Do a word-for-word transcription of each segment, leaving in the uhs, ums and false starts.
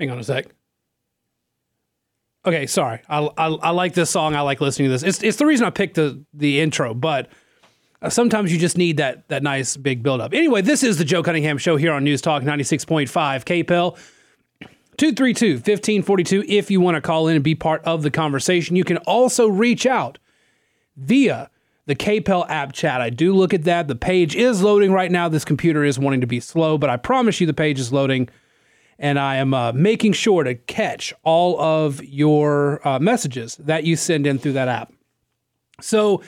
Hang on a sec. Okay, sorry. I, I I like this song. I like listening to this. It's it's the reason I picked the the intro, but sometimes you just need that that nice big buildup. Anyway, this is the Joe Cunningham Show here on News Talk ninety-six point five K P E L. two three two, one five four two if you want to call in and be part of the conversation. You can also reach out via the K P E L app chat. I do look at that. The page is loading right now. This computer is wanting to be slow, but I promise you the page is loading, and I am uh, making sure to catch all of your uh, messages that you send in through that app. So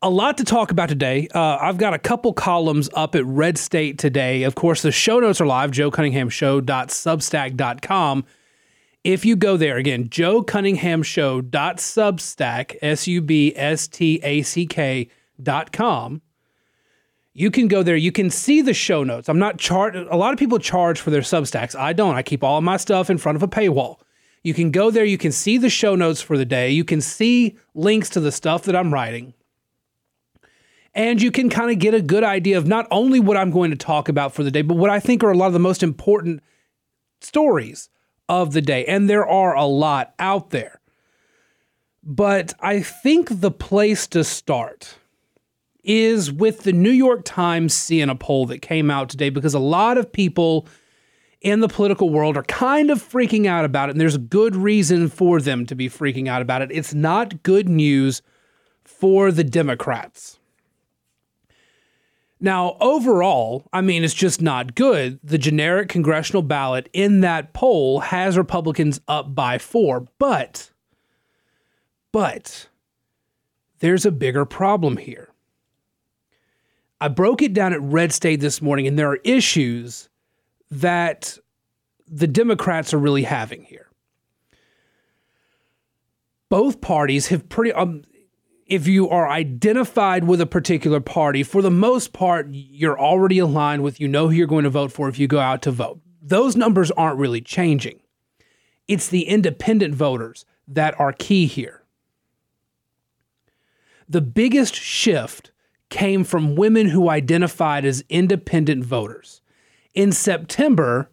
a lot to talk about today. Uh, I've got a couple columns up at Red State today. Of course, the show notes are live, joe cunningham show dot substack dot com. If you go there, again, joe cunningham show dot substack, S U B S T A C K dot com, you can go there. You can see the show notes. I'm not chart. A lot of people charge for their Substacks. I don't. I keep all of my stuff in front of a paywall. You can go there. You can see the show notes for the day. You can see links to the stuff that I'm writing. And you can kind of get a good idea of not only what I'm going to talk about for the day, but what I think are a lot of the most important stories of the day. And there are a lot out there. But I think the place to start is with the New York Times C N A poll that came out today, because a lot of people in the political world are kind of freaking out about it. And there's a good reason for them to be freaking out about it. It's not good news for the Democrats. Now, overall, I mean, it's just not good. The generic congressional ballot in that poll has Republicans up by four, but, but there's a bigger problem here. I broke it down at Red State this morning, and there are issues that the Democrats are really having here. Both parties have pretty... Um, If you are identified with a particular party, for the most part, you're already aligned with, you know who you're going to vote for if you go out to vote. Those numbers aren't really changing. It's the independent voters that are key here. The biggest shift came from women who identified as independent voters. In September,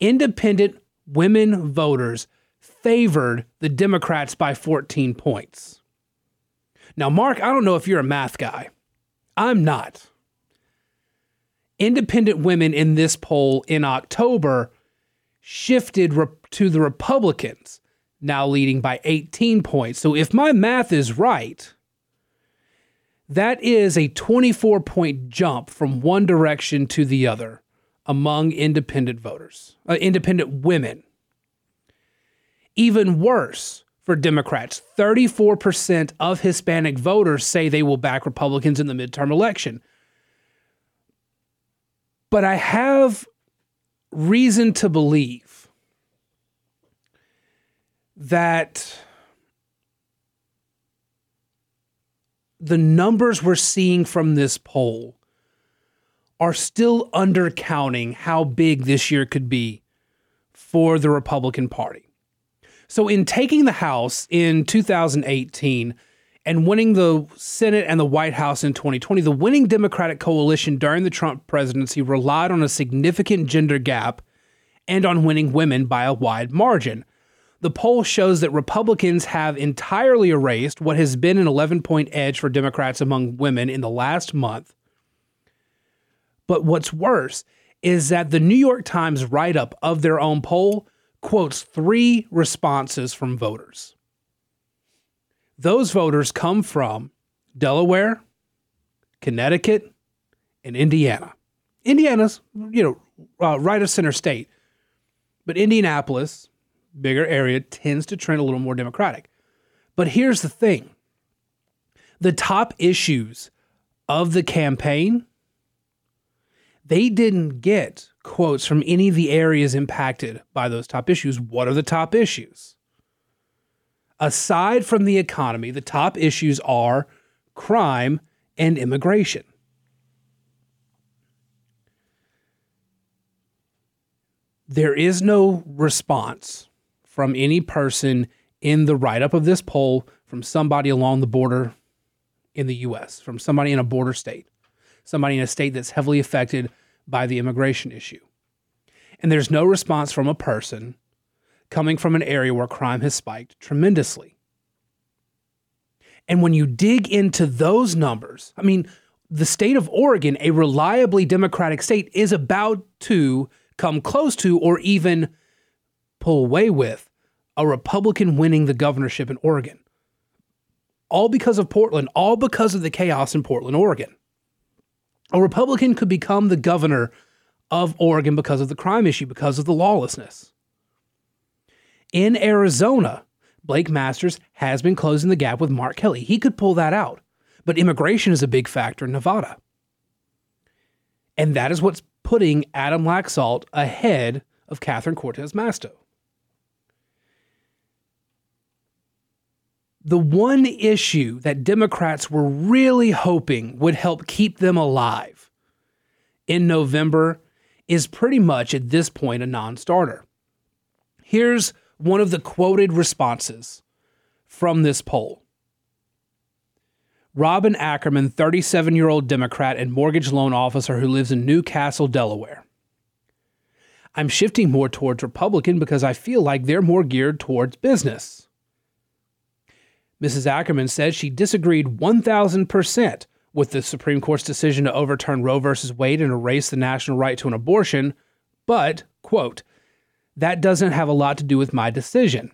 independent women voters favored the Democrats by fourteen points. Now, Mark, I don't know if you're a math guy. I'm not. Independent women in this poll in October shifted re- to the Republicans, now leading by eighteen points. So if my math is right, that is a twenty-four point jump from one direction to the other among independent voters, uh, independent women. Even worse, for Democrats, thirty-four percent of Hispanic voters say they will back Republicans in the midterm election. But I have reason to believe that the numbers we're seeing from this poll are still undercounting how big this year could be for the Republican Party. So in taking the House in two thousand eighteen and winning the Senate and the White House in twenty twenty, the winning Democratic coalition during the Trump presidency relied on a significant gender gap and on winning women by a wide margin. The poll shows that Republicans have entirely erased what has been an eleven point edge for Democrats among women in the last month. But what's worse is that the New York Times write-up of their own poll quotes three responses from voters. Those voters come from Delaware, Connecticut, and Indiana. Indiana's, you know, uh, right of center state. But Indianapolis, bigger area, tends to trend a little more Democratic. But here's the thing. The top issues of the campaign, they didn't get quotes from any of the areas impacted by those top issues. What are the top issues? Aside from the economy, the top issues are crime and immigration. There is no response from any person in the write-up of this poll from somebody along the border in the U S, from somebody in a border state, somebody in a state that's heavily affected by the immigration issue. And there's no response from a person coming from an area where crime has spiked tremendously. And when you dig into those numbers, I mean, the state of Oregon, a reliably Democratic state, is about to come close to or even pull away with a Republican winning the governorship in Oregon. All because of Portland, all because of the chaos in Portland, Oregon. A Republican could become the governor of Oregon because of the crime issue, because of the lawlessness. In Arizona, Blake Masters has been closing the gap with Mark Kelly. He could pull that out. But immigration is a big factor in Nevada. And that is what's putting Adam Laxalt ahead of Catherine Cortez Masto. The one issue that Democrats were really hoping would help keep them alive in November is pretty much at this point a non-starter. Here's one of the quoted responses from this poll. Robin Ackerman, thirty-seven-year-old Democrat and mortgage loan officer who lives in New Castle, Delaware. I'm shifting more towards Republican because I feel like they're more geared towards business. Missus Ackerman says she disagreed one thousand percent with the Supreme Court's decision to overturn Roe versus Wade and erase the national right to an abortion, but, quote, that doesn't have a lot to do with my decision.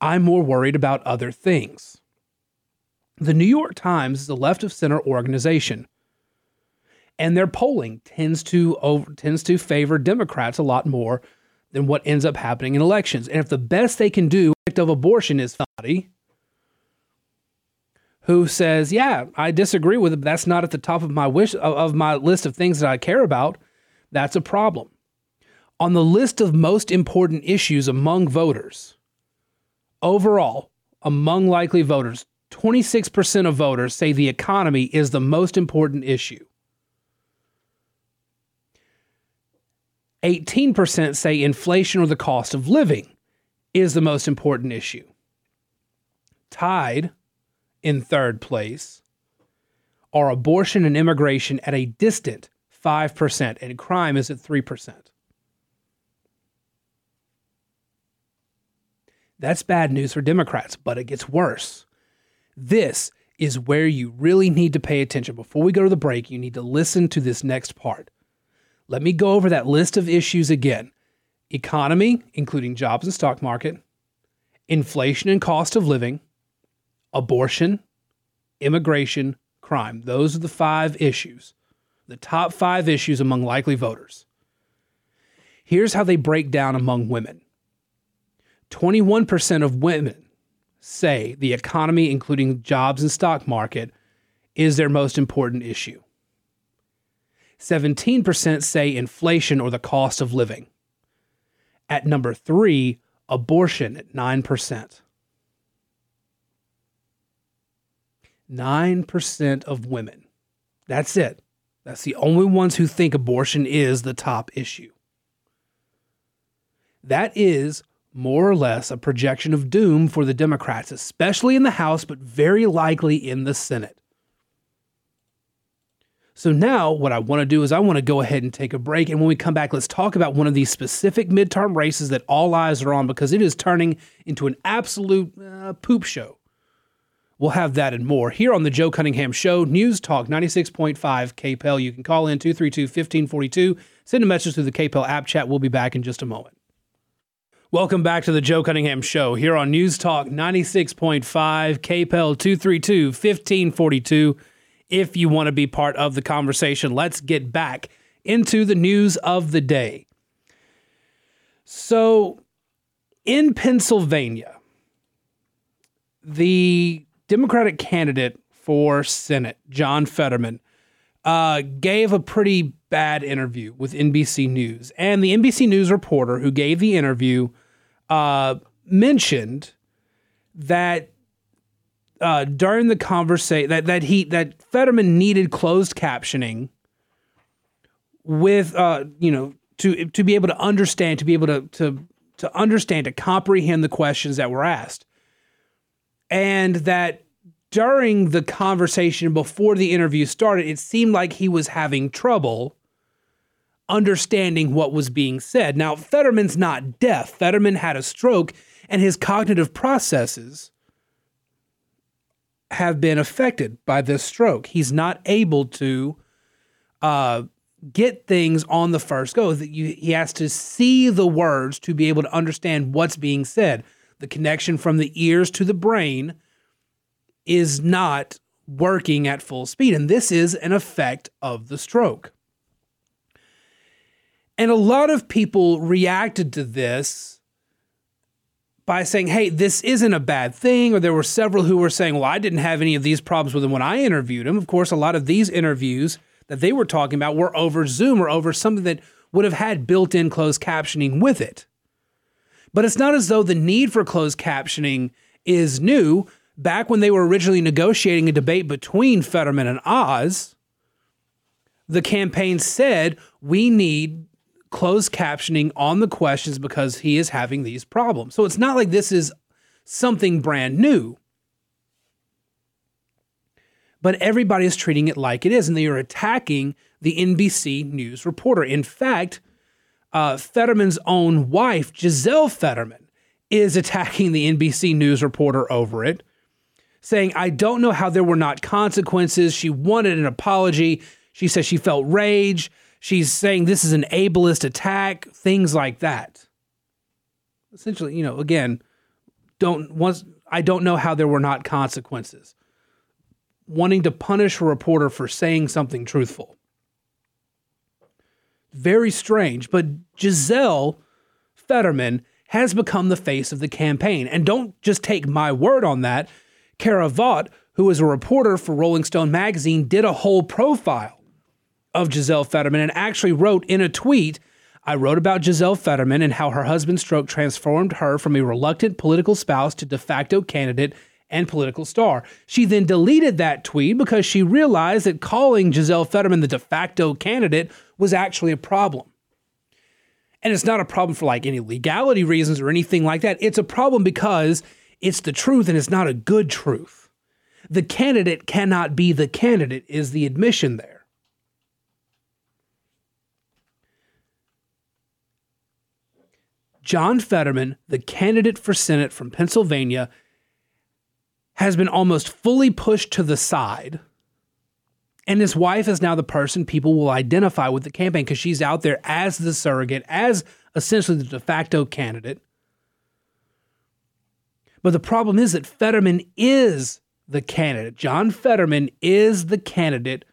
I'm more worried about other things. The New York Times is a left-of-center organization, and their polling tends to over, tends to favor Democrats a lot more than what ends up happening in elections. And if the best they can do of abortion is somebody who says, yeah, I disagree with it, but that's not at the top of my wish of my list of things that I care about, that's a problem. On the list of most important issues among voters, overall, among likely voters, twenty-six percent of voters say the economy is the most important issue. eighteen percent say inflation or the cost of living is the most important issue. Tied in third place are abortion and immigration at a distant five percent, and crime is at three percent. That's bad news for Democrats, but it gets worse. This is where you really need to pay attention. Before we go to the break, you need to listen to this next part. Let me go over that list of issues again. Economy, including jobs and stock market, inflation and cost of living, abortion, immigration, crime. Those are the five issues, the top five issues among likely voters. Here's how they break down among women. twenty-one percent of women say the economy, including jobs and stock market, is their most important issue. seventeen percent say inflation or the cost of living. At number three, abortion at nine percent. nine percent of women. That's it. That's the only ones who think abortion is the top issue. That is more or less a projection of doom for the Democrats, especially in the House, but very likely in the Senate. So now what I want to do is I want to go ahead and take a break. And when we come back, let's talk about one of these specific midterm races that all eyes are on because it is turning into an absolute uh, poop show. We'll have that and more here on the Joe Cunningham Show, News Talk ninety-six point five K P E L. You can call in two three two, one five four two, send a message through the K P E L app chat. We'll be back in just a moment. Welcome back to the Joe Cunningham Show here on News Talk ninety-six point five K P E L two three two, one five four two. If you want to be part of the conversation, let's get back into the news of the day. So in Pennsylvania, the Democratic candidate for Senate, John Fetterman, uh, gave a pretty bad interview with N B C News. And the N B C News reporter who gave the interview uh, mentioned that uh, during the conversation that that he that Fetterman needed closed captioning with uh, you know to to be able to understand to be able to to to understand to comprehend the questions that were asked. And that during the conversation before the interview started, it seemed like he was having trouble understanding what was being said. Now, Fetterman's not deaf. Fetterman had a stroke, and his cognitive processes have been affected by this stroke. He's not able to uh, get things on the first go. He has to see the words to be able to understand what's being said. The connection from the ears to the brain is not working at full speed, and this is an effect of the stroke. And a lot of people reacted to this by saying, hey, this isn't a bad thing. Or there were several who were saying, well, I didn't have any of these problems with him when I interviewed him. Of course, a lot of these interviews that they were talking about were over Zoom or over something that would have had built-in closed captioning with it. But it's not as though the need for closed captioning is new. Back when they were originally negotiating a debate between Fetterman and Oz, the campaign said, we need closed captioning on the questions because he is having these problems. So it's not like this is something brand new. But everybody is treating it like it is, and they are attacking the N B C News reporter. In fact, uh, Fetterman's own wife, Gisele Fetterman, is attacking the N B C News reporter over it, saying, I don't know how there were not consequences. She wanted an apology. She says she felt rage. She's saying this is an ableist attack, things like that. Essentially, you know, again, don't once I don't know how there were not consequences. Wanting to punish a reporter for saying something truthful. Very strange, but Gisele Fetterman has become the face of the campaign. And don't just take my word on that. Cara Vaught, who is a reporter for Rolling Stone magazine, did a whole profile of Gisele Fetterman and actually wrote in a tweet, I wrote about Gisele Fetterman and how her husband's stroke transformed her from a reluctant political spouse to de facto candidate and political star. She then deleted that tweet because she realized that calling Gisele Fetterman the de facto candidate was actually a problem. And it's not a problem for like any legality reasons or anything like that. It's a problem because it's the truth and it's not a good truth. The candidate cannot be the candidate is the admission there. John Fetterman, the candidate for Senate from Pennsylvania, has been almost fully pushed to the side. And his wife is now the person people will identify with the campaign because she's out there as the surrogate, as essentially the de facto candidate. But the problem is that Fetterman is the candidate. John Fetterman is the candidate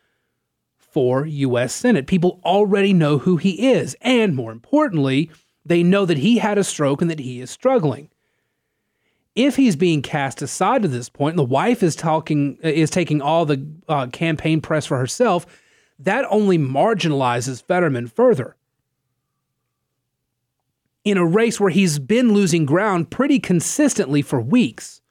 for U S Senate. People already know who he is. And more importantly, they know that he had a stroke and that he is struggling. If he's being cast aside to this point, the wife is talking, is taking all the uh, campaign press for herself, that only marginalizes Fetterman further. In a race where he's been losing ground pretty consistently for weeks.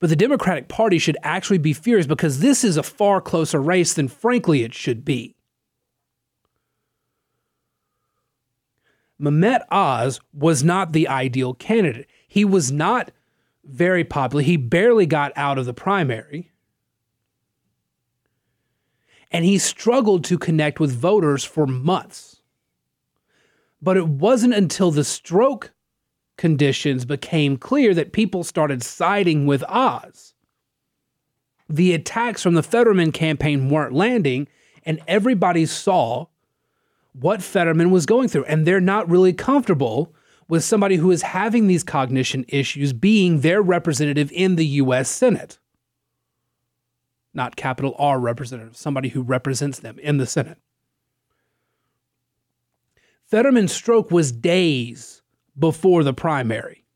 But the Democratic Party should actually be furious because this is a far closer race than frankly it should be. Mehmet Oz was not the ideal candidate. He was not very popular. He barely got out of the primary. And he struggled to connect with voters for months. But it wasn't until the stroke conditions became clear that people started siding with Oz. The attacks from the Fetterman campaign weren't landing, and everybody saw what Fetterman was going through, and they're not really comfortable with somebody who is having these cognition issues being their representative in the U S Senate. Not capital R representative, somebody who represents them in the Senate. Fetterman's stroke was days before the primary.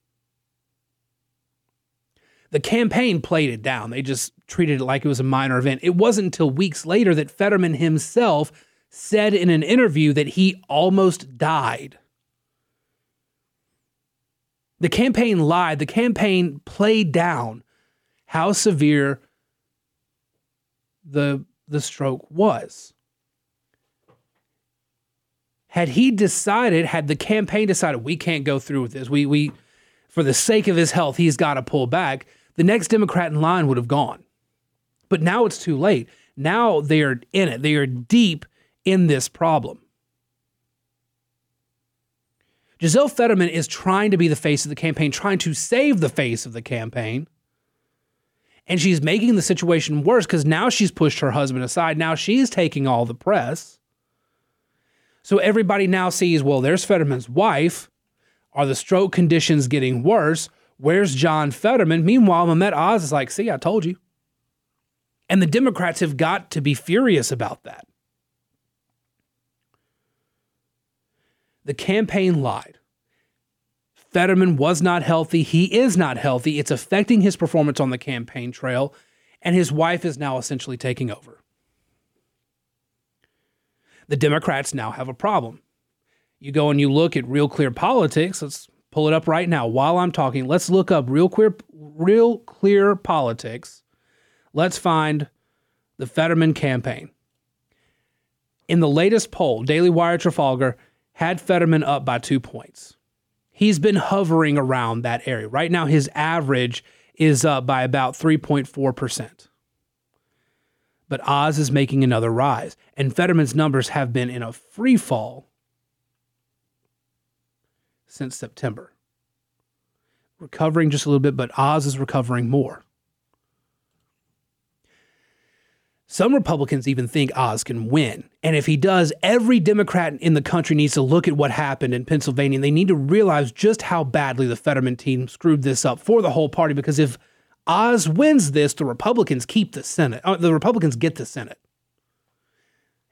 The campaign played it down. They just treated it like it was a minor event. It wasn't until weeks later that Fetterman himself said in an interview that he almost died. The campaign lied. The campaign played down how severe the, the stroke was. Had he decided, had the campaign decided, we can't go through with this, we, we for the sake of his health, he's got to pull back, the next Democrat in line would have gone. But now it's too late. Now they are in it. They are deep in this problem. Gisele Fetterman is trying to be the face of the campaign, trying to save the face of the campaign. And she's making the situation worse because now she's pushed her husband aside. Now she's taking all the press. So everybody now sees, well, there's Fetterman's wife. Are the stroke conditions getting worse? Where's John Fetterman? Meanwhile, Mehmet Oz is like, see, I told you. And the Democrats have got to be furious about that. The campaign lied. Fetterman was not healthy. He is not healthy. It's affecting his performance on the campaign trail, and his wife is now essentially taking over. The Democrats now have a problem. You go and you look at Real Clear Politics. Let's pull it up right now while I'm talking. Let's look up Real Clear, Real Clear Politics. Let's find the Fetterman campaign. In the latest poll, Daily Wire Trafalgar had Fetterman up by two points. He's been hovering around that area. Right now, his average is up by about three point four percent. But Oz is making another rise, and Fetterman's numbers have been in a free fall since September. Recovering just a little bit, but Oz is recovering more. Some Republicans even think Oz can win. And if he does, every Democrat in the country needs to look at what happened in Pennsylvania. They need to realize just how badly the Fetterman team screwed this up for the whole party, because if Oz wins this, the Republicans keep the Senate. Uh, the Republicans get the Senate.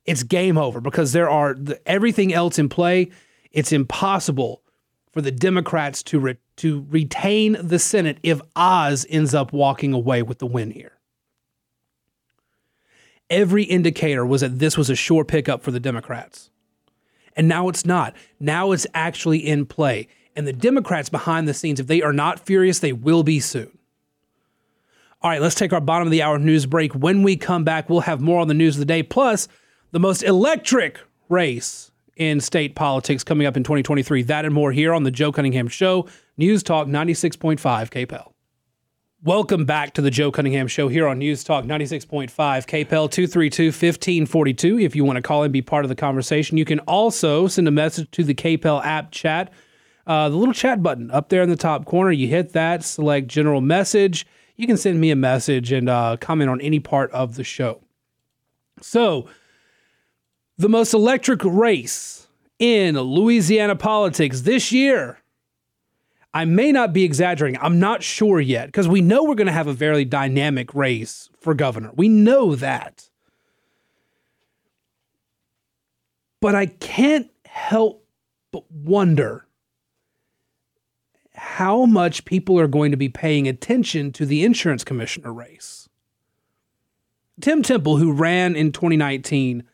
It's game over because there are the, everything else in play. It's impossible for the Democrats to, re, to retain the Senate if Oz ends up walking away with the win here. Every indicator was that this was a sure pickup for the Democrats. And now it's not. Now it's actually in play. And the Democrats behind the scenes, if they are not furious, they will be soon. All right, let's take our bottom of the hour news break. When we come back, we'll have more on the news of the day, plus the most electric race in state politics coming up in twenty twenty-three. That and more here on the Joe Cunningham Show, News Talk ninety-six point five K P E L. Welcome back to the Joe Cunningham Show here on News Talk ninety-six point five, K P E L two three two, fifteen forty-two. If you want to call and be part of the conversation, you can also send a message to the K P E L app chat. Uh, the little chat button up there in the top corner, you hit that, select general message. You can send me a message and uh, comment on any part of the show. So, the most electric race in Louisiana politics this year. I may not be exaggerating. I'm not sure yet, because we know we're going to have a very dynamic race for governor. We know that. But I can't help but wonder how much people are going to be paying attention to the insurance commissioner race. Tim Temple, who ran in twenty nineteen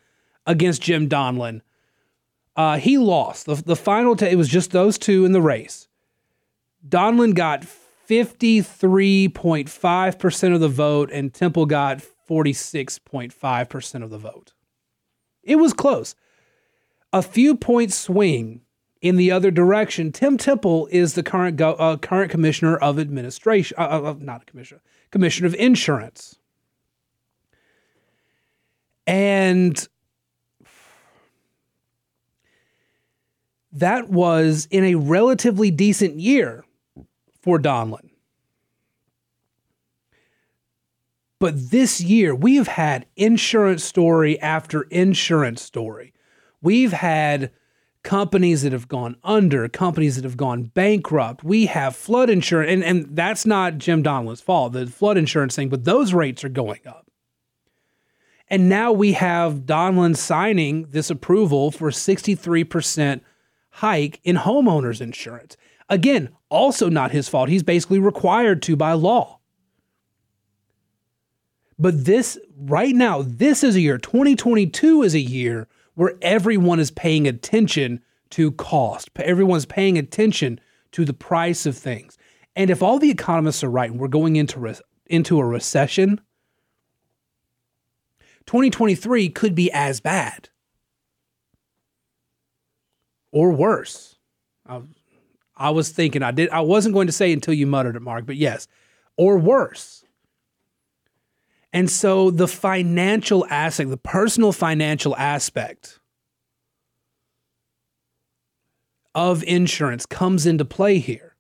against Jim Donelon, uh, he lost. The, the final, t- it was just those two in the race. Donelon got fifty-three point five percent of the vote, and Temple got forty-six point five percent of the vote. It was close. A few point swing in the other direction. Tim Temple is the current go, uh, current commissioner of administration, uh, uh, not a commissioner, commissioner of insurance. And that was in a relatively decent year for Donelon. But this year, we have had insurance story after insurance story. We've had companies that have gone under, companies that have gone bankrupt. We have flood insurance, and, and that's not Jim Donelon's fault, the flood insurance thing, but those rates are going up. And now we have Donelon signing this approval for sixty-three percent hike in homeowners insurance. Again, also not his fault. He's basically required to by law. But this, right now, this is a year, twenty twenty-two is a year where everyone is paying attention to cost. Everyone's paying attention to the price of things. And if all the economists are right and we're going into, re- into a recession, twenty twenty-three could be as bad. Or worse. I, I was thinking, I did. I wasn't going to say until you muttered it, Mark, but yes, or worse. And so the financial aspect, the personal financial aspect of insurance comes into play here.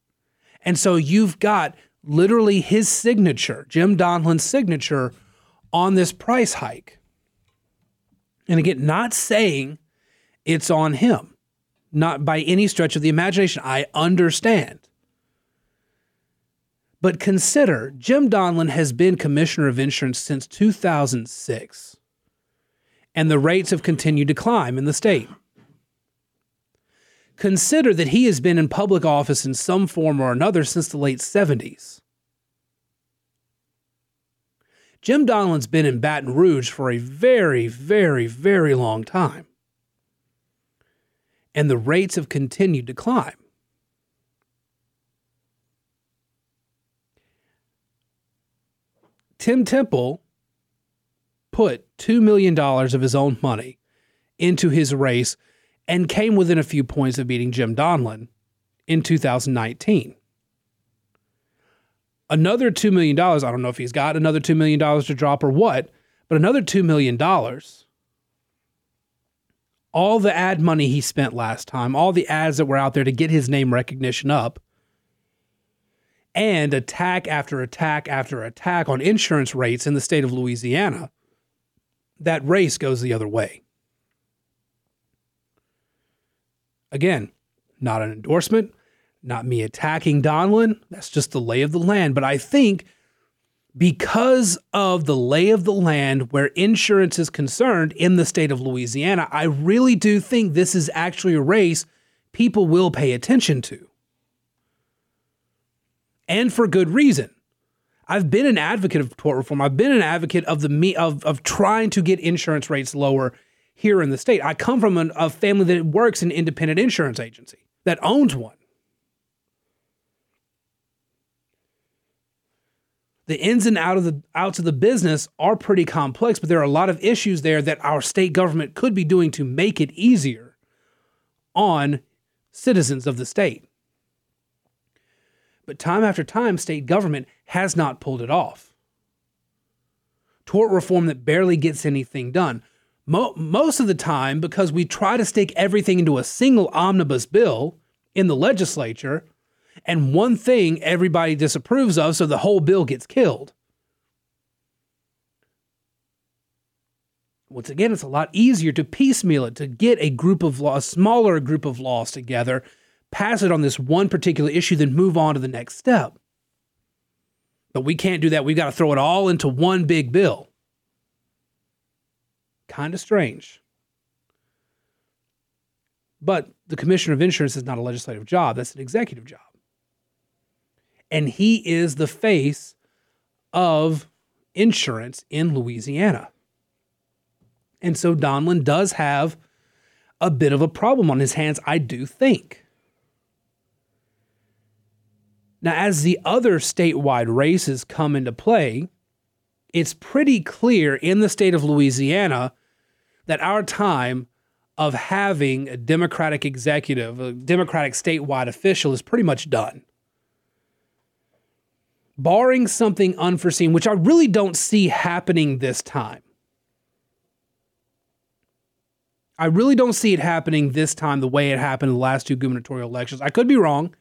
And so you've got literally his signature, Jim Donelon's signature, on this price hike. And again, not saying it's on him, not by any stretch of the imagination. I understand. But consider, Jim Donelon has been commissioner of insurance since two thousand six, and the rates have continued to climb in the state. Consider that he has been in public office in some form or another since the late seventies. Jim Donelon's been in Baton Rouge for a very, very, very long time, and the rates have continued to climb. Tim Temple put two million dollars of his own money into his race and came within a few points of beating Jim Donelon in two thousand nineteen. Another two million dollars, I don't know if he's got another two million dollars to drop or what, but another two million dollars, all the ad money he spent last time, all the ads that were out there to get his name recognition up, and attack after attack after attack on insurance rates in the state of Louisiana, that race goes the other way. Again, not an endorsement, not me attacking Donelon. That's just the lay of the land. But I think because of the lay of the land where insurance is concerned in the state of Louisiana, I really do think this is actually a race people will pay attention to. And for good reason. I've been an advocate of tort reform. I've been an advocate of the me of, of trying to get insurance rates lower here in the state. I come from an, a family that works in an independent insurance agency that owns one. The ins and out of the outs of the business are pretty complex, but there are a lot of issues there that our state government could be doing to make it easier on citizens of the state. But time after time, state government has not pulled it off. Tort reform that barely gets anything done. Mo- most of the time, because we try to stick everything into a single omnibus bill in the legislature, and one thing everybody disapproves of, so the whole bill gets killed. Once again, it's a lot easier to piecemeal it, to get a group of law, a smaller group of laws together, pass it on this one particular issue, then move on to the next step. But we can't do that. We've got to throw it all into one big bill. Kind of strange. But the commissioner of insurance is not a legislative job. That's an executive job. And he is the face of insurance in Louisiana. And so Donelon does have a bit of a problem on his hands, I do think. Now, as the other statewide races come into play, it's pretty clear in the state of Louisiana that our time of having a Democratic executive, a Democratic statewide official, is pretty much done. Barring something unforeseen, which I really don't see happening this time. I really don't see it happening this time the way it happened in the last two gubernatorial elections. I could be wrong.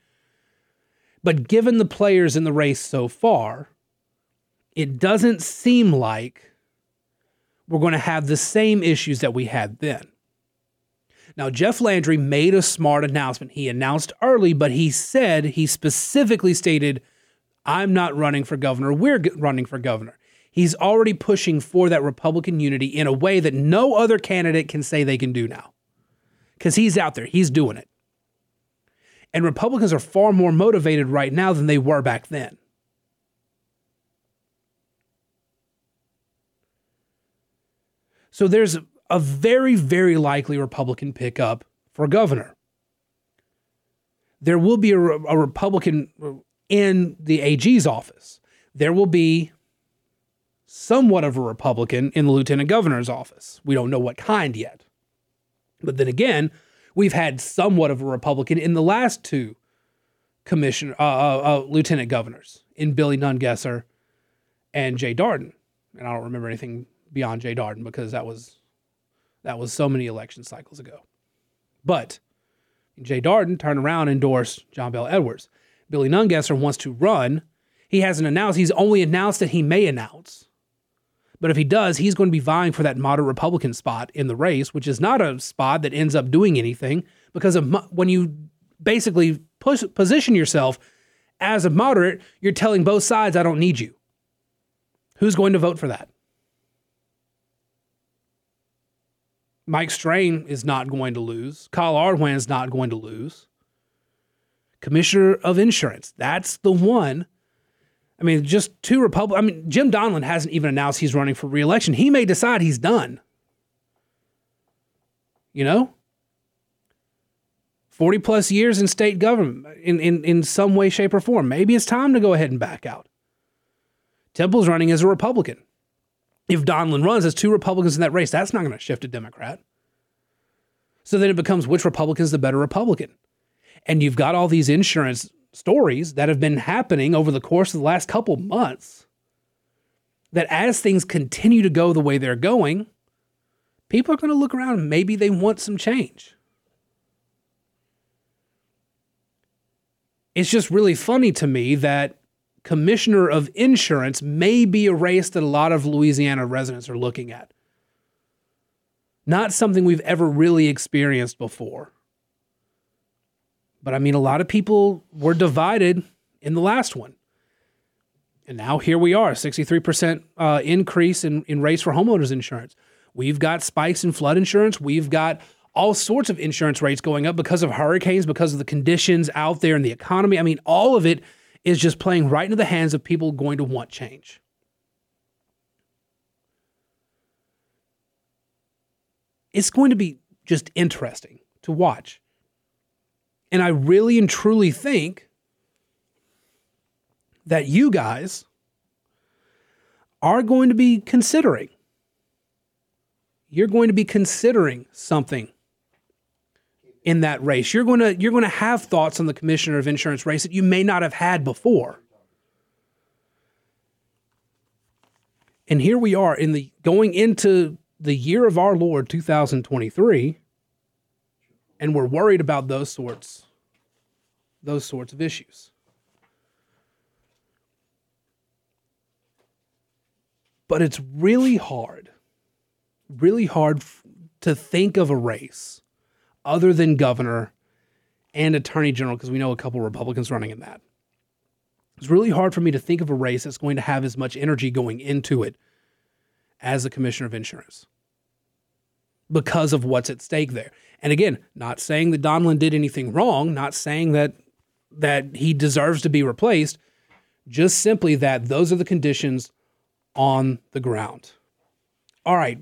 But given the players in the race so far, it doesn't seem like we're going to have the same issues that we had then. Now, Jeff Landry made a smart announcement. He announced early, but he said, he specifically stated, I'm not running for governor. We're running for governor. He's already pushing for that Republican unity in a way that no other candidate can say they can do now. Because he's out there. He's doing it. And Republicans are far more motivated right now than they were back then. So there's a very, very likely Republican pickup for governor. There will be a, a Republican in the A G's office. There will be somewhat of a Republican in the lieutenant governor's office. We don't know what kind yet. But then again, we've had somewhat of a Republican in the last two commission, uh, uh, uh, lieutenant governors, in Billy Nungesser and Jay Dardenne. and I don't remember anything beyond Jay Dardenne because that was that was so many election cycles ago. But Jay Dardenne turned around and endorsed John Bel Edwards. Billy Nungesser wants to run. He hasn't announced. He's only announced that he may announce. But if he does, he's going to be vying for that moderate Republican spot in the race, which is not a spot that ends up doing anything because of mo- when you basically push, position yourself as a moderate, you're telling both sides, I don't need you. Who's going to vote for that? Mike Strain is not going to lose. Kyle Arwen is not going to lose. Commissioner of Insurance, that's the one. I mean, just two Republicans. I mean, Jim Donelon hasn't even announced he's running for re-election. He may decide he's done. You know? forty-plus years in state government in, in, in some way, shape, or form. Maybe it's time to go ahead and back out. Temple's running as a Republican. If Donelon runs, there's two Republicans in that race. That's not going to shift a Democrat. So then it becomes which Republican's the better Republican. And you've got all these insurance stories that have been happening over the course of the last couple months that as things continue to go the way they're going, people are going to look around and maybe they want some change. It's just really funny to me that Commissioner of Insurance may be a race that a lot of Louisiana residents are looking at. Not something we've ever really experienced before. But I mean, a lot of people were divided in the last one. And now here we are, sixty-three percent uh, increase in, in rates for homeowners insurance. We've got spikes in flood insurance. We've got all sorts of insurance rates going up because of hurricanes, because of the conditions out there in the economy. I mean, all of it is just playing right into the hands of people going to want change. It's going to be just interesting to watch. And I really and truly think that you guys are going to be considering. You're going to be considering something in that race. You're going to, you're going to have thoughts on the Commissioner of Insurance race that you may not have had before. And here we are in the going into the year of our Lord, two thousand twenty-three. And we're worried about those sorts, those sorts of issues. But it's really hard, really hard f- to think of a race other than governor and attorney general, because we know a couple of Republicans running in that. It's really hard for me to think of a race that's going to have as much energy going into it as the Commissioner of Insurance, because of what's at stake there. And again, not saying that Donelon did anything wrong, not saying that that he deserves to be replaced, just simply that those are the conditions on the ground. All right,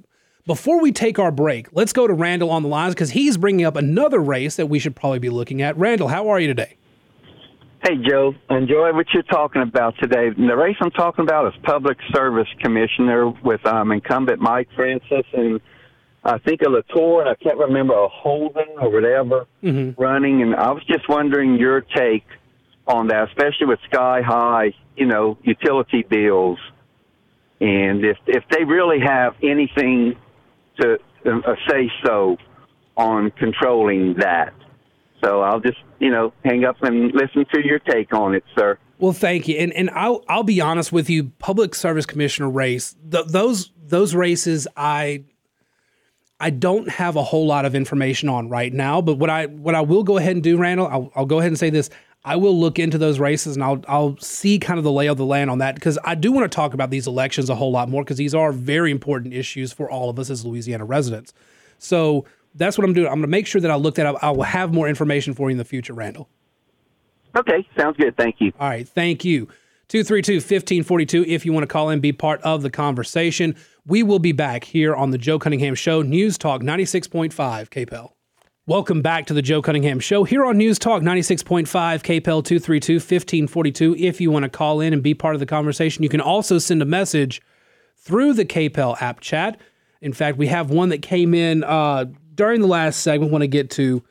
before we take our break, let's go to Randall on the lines because he's bringing up another race that we should probably be looking at. Randall, how are you today? Hey, Joe. Enjoy what you're talking about today. The race I'm talking about is Public Service Commissioner with um, incumbent Mike Francis and I think a Latour, and I can't remember, a Holden or whatever, mm-hmm. running. And I was just wondering your take on that, especially with sky-high, you know, utility bills. And if if they really have anything to uh, say so on controlling that. So I'll just, you know, hang up and listen to your take on it, sir. Well, thank you. And and I'll, I'll be honest with you, Public Service Commissioner race, th- those those races I... I don't have a whole lot of information on right now, but what I what I will go ahead and do, Randall, I'll, I'll go ahead and say this. I will look into those races and I'll I'll see kind of the lay of the land on that because I do want to talk about these elections a whole lot more because these are very important issues for all of us as Louisiana residents. So that's what I'm doing. I'm going to make sure that I look that up. I will have more information for you in the future, Randall. Okay, sounds good. Thank you. All right, thank you. two three two, one five four two if you want to call in, be part of the conversation. We will be back here on the Joe Cunningham Show, News Talk ninety-six point five K P E L. Welcome back to the Joe Cunningham Show here on News Talk ninety-six point five K P E L two thirty-two, fifteen forty-two if you want to call in and be part of the conversation. You can also send a message through the K P E L app chat. In fact, we have one that came in uh, during the last segment. I want to get to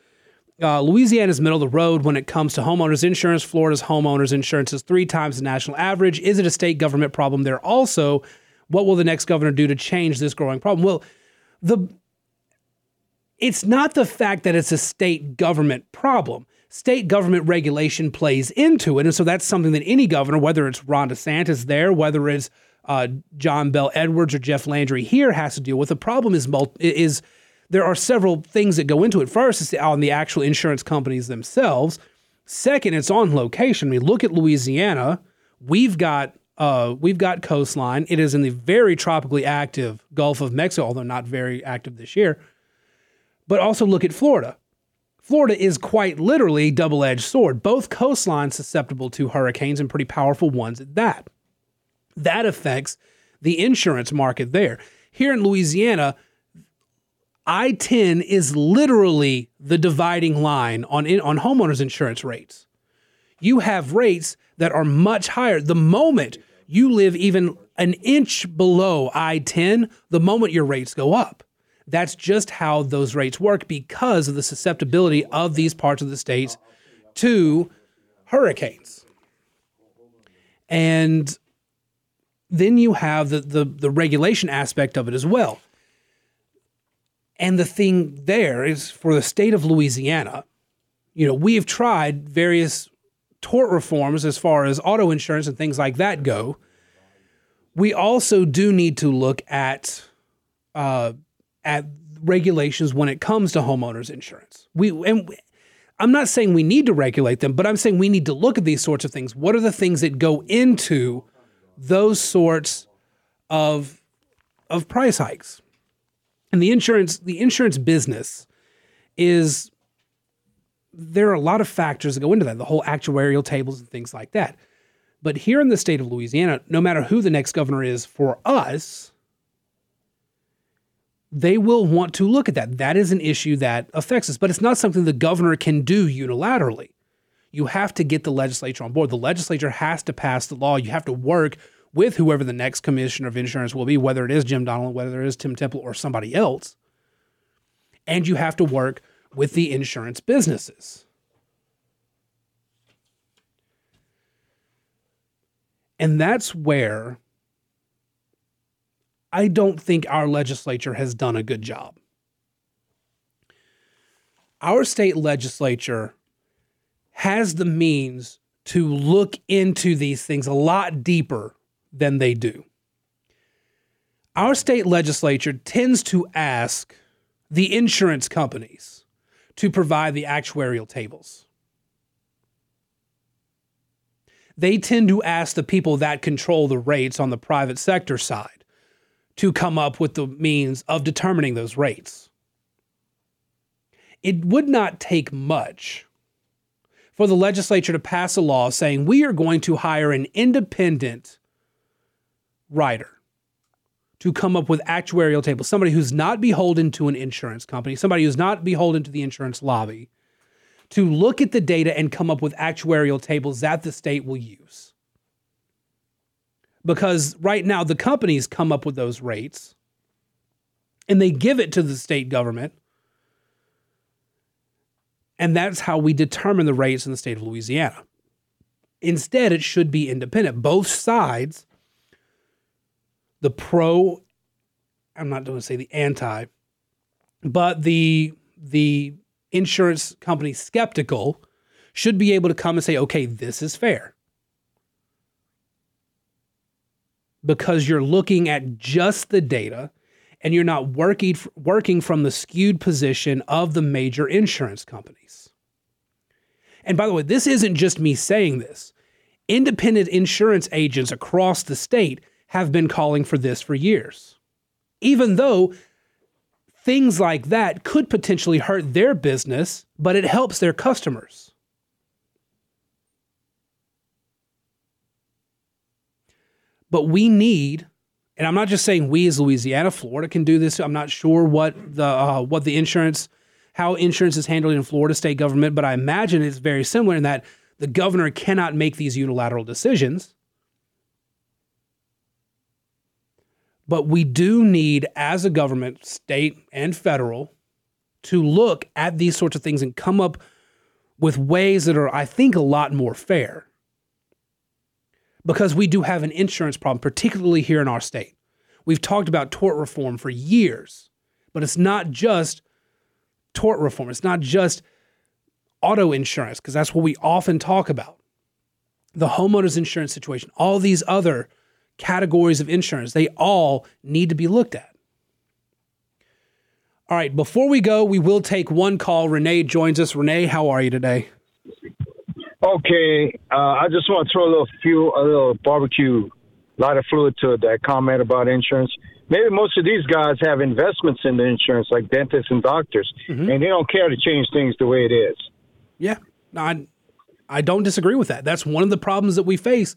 Uh, Louisiana's middle of the road when it comes to homeowners insurance. Florida's homeowners insurance is three times the national average. Is it a state government problem there also? What will the next governor do to change this growing problem? Well, the it's not the fact that it's a state government problem. State government regulation plays into it. And so that's something that any governor, whether it's Ron DeSantis there, whether it's uh, John Bel Edwards or Jeff Landry here, has to deal with. The problem is multi- is there are several things that go into it. First, it's on the actual insurance companies themselves. Second, it's on location. I mean, look at Louisiana. We've got uh, we've got coastline. It is in the very tropically active Gulf of Mexico, although not very active this year. But also look at Florida. Florida is quite literally a double-edged sword. Both coastlines susceptible to hurricanes, and pretty powerful ones at that. That affects the insurance market there. Here in Louisiana, I ten is literally the dividing line on, in, on homeowners insurance rates. You have rates that are much higher. The moment you live even an inch below I ten, the moment your rates go up. That's just how those rates work because of the susceptibility of these parts of the states to hurricanes. And then you have the, the, the regulation aspect of it as well. And the thing there is for the state of Louisiana, you know, we have tried various tort reforms as far as auto insurance and things like that go. We also do need to look at... Uh, at regulations when it comes to homeowners insurance. We and we, I'm not saying we need to regulate them, but I'm saying we need to look at these sorts of things. What are the things that go into those sorts of of price hikes? And the insurance the insurance business is, there are a lot of factors that go into that, the whole actuarial tables and things like that. But here in the state of Louisiana, no matter who the next governor is for us, they will want to look at that. That is an issue that affects us, but it's not something the governor can do unilaterally. You have to get the legislature on board. The legislature has to pass the law. You have to work with whoever the next commissioner of insurance will be, whether it is Jim Donelon, whether it is Tim Temple, or somebody else. And you have to work with the insurance businesses. And that's where... I don't think our legislature has done a good job. Our state legislature has the means to look into these things a lot deeper than they do. Our state legislature tends to ask the insurance companies to provide the actuarial tables. They tend to ask the people that control the rates on the private sector side to come up with the means of determining those rates. It would not take much for the legislature to pass a law saying we are going to hire an independent writer to come up with actuarial tables, somebody who's not beholden to an insurance company, somebody who's not beholden to the insurance lobby, to look at the data and come up with actuarial tables that the state will use. Because right now the companies come up with those rates and they give it to the state government. And that's how we determine the rates in the state of Louisiana. Instead, it should be independent. Both sides, the pro, I'm not going to say the anti, but the, the insurance company skeptical should be able to come and say, okay, this is fair. Because you're looking at just the data and you're not working working from the skewed position of the major insurance companies. And by the way, this isn't just me saying this. Independent insurance agents across the state have been calling for this for years, even though things like that could potentially hurt their business, but it helps their customers. But we need, and I'm not just saying we as Louisiana, Florida can do this. I'm not sure what the uh, what the insurance, how insurance is handled in Florida state government, but I imagine it's very similar in that the governor cannot make these unilateral decisions. But we do need, as a government, state and federal, to look at these sorts of things and come up with ways that are, I think, a lot more fair. Because we do have an insurance problem, particularly here in our state. We've talked about tort reform for years, but it's not just tort reform. It's not just auto insurance, because that's what we often talk about. The homeowners insurance situation, all these other categories of insurance, they all need to be looked at. All right, before we go, we will take one call. Renee joins us. Renee, how are you today? Okay, uh, I just want to throw a little fuel, a little barbecue, a lot of fluid to that comment about insurance. Maybe most of these guys have investments in the insurance, like dentists and doctors, mm-hmm. and they don't care to change things the way it is. Yeah, no, I, I don't disagree with that. That's one of the problems that we face.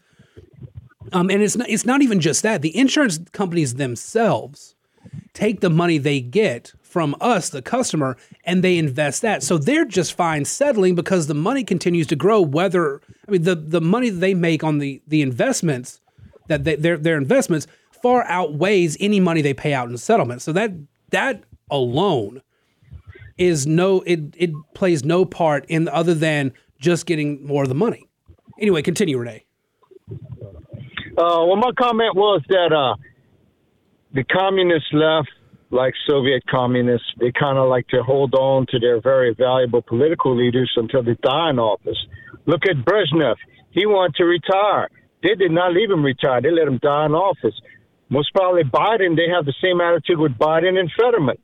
Um, and it's not, it's not even just that. The insurance companies themselves take the money they get from us, the customer, and they invest that. So they're just fine settling because the money continues to grow, whether, I mean, the, the money they make on the, the investments, that they, their their investments far outweighs any money they pay out in settlement. So that that alone is no, it it plays no part in other than just getting more of the money. Anyway, continue, Renee. Uh, well, my comment was that uh, the communist left, like Soviet communists, they kind of like to hold on to their very valuable political leaders until they die in office. Look at Brezhnev. He wanted to retire. They did not leave him retire. They let him die in office. Most probably Biden, they have the same attitude with Biden and Fetterman.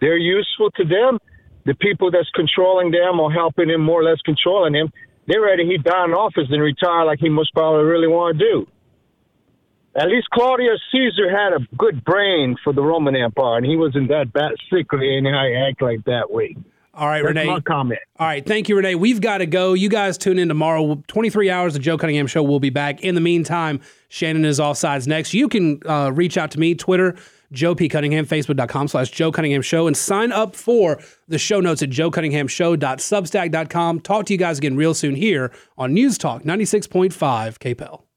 They're useful to them. The people that's controlling them or helping him, more or less controlling him, they're ready he die in office and retire like he most probably really want to do. At least Claudius Caesar had a good brain for the Roman Empire, and he wasn't that bad sickly and how he acted like that way. All right, That's Renee. My comment. All right, thank you, Renee. We've got to go. You guys tune in tomorrow. twenty-three hours of Joe Cunningham Show. We'll be back. In the meantime, Shannon is off sides next. You can uh, reach out to me, Twitter, Joe P. Cunningham, Facebook.com slash Joe Cunningham Show, and sign up for the show notes at joe cunningham show dot substack dot com. Talk to you guys again real soon here on News Talk ninety-six point five K P E L.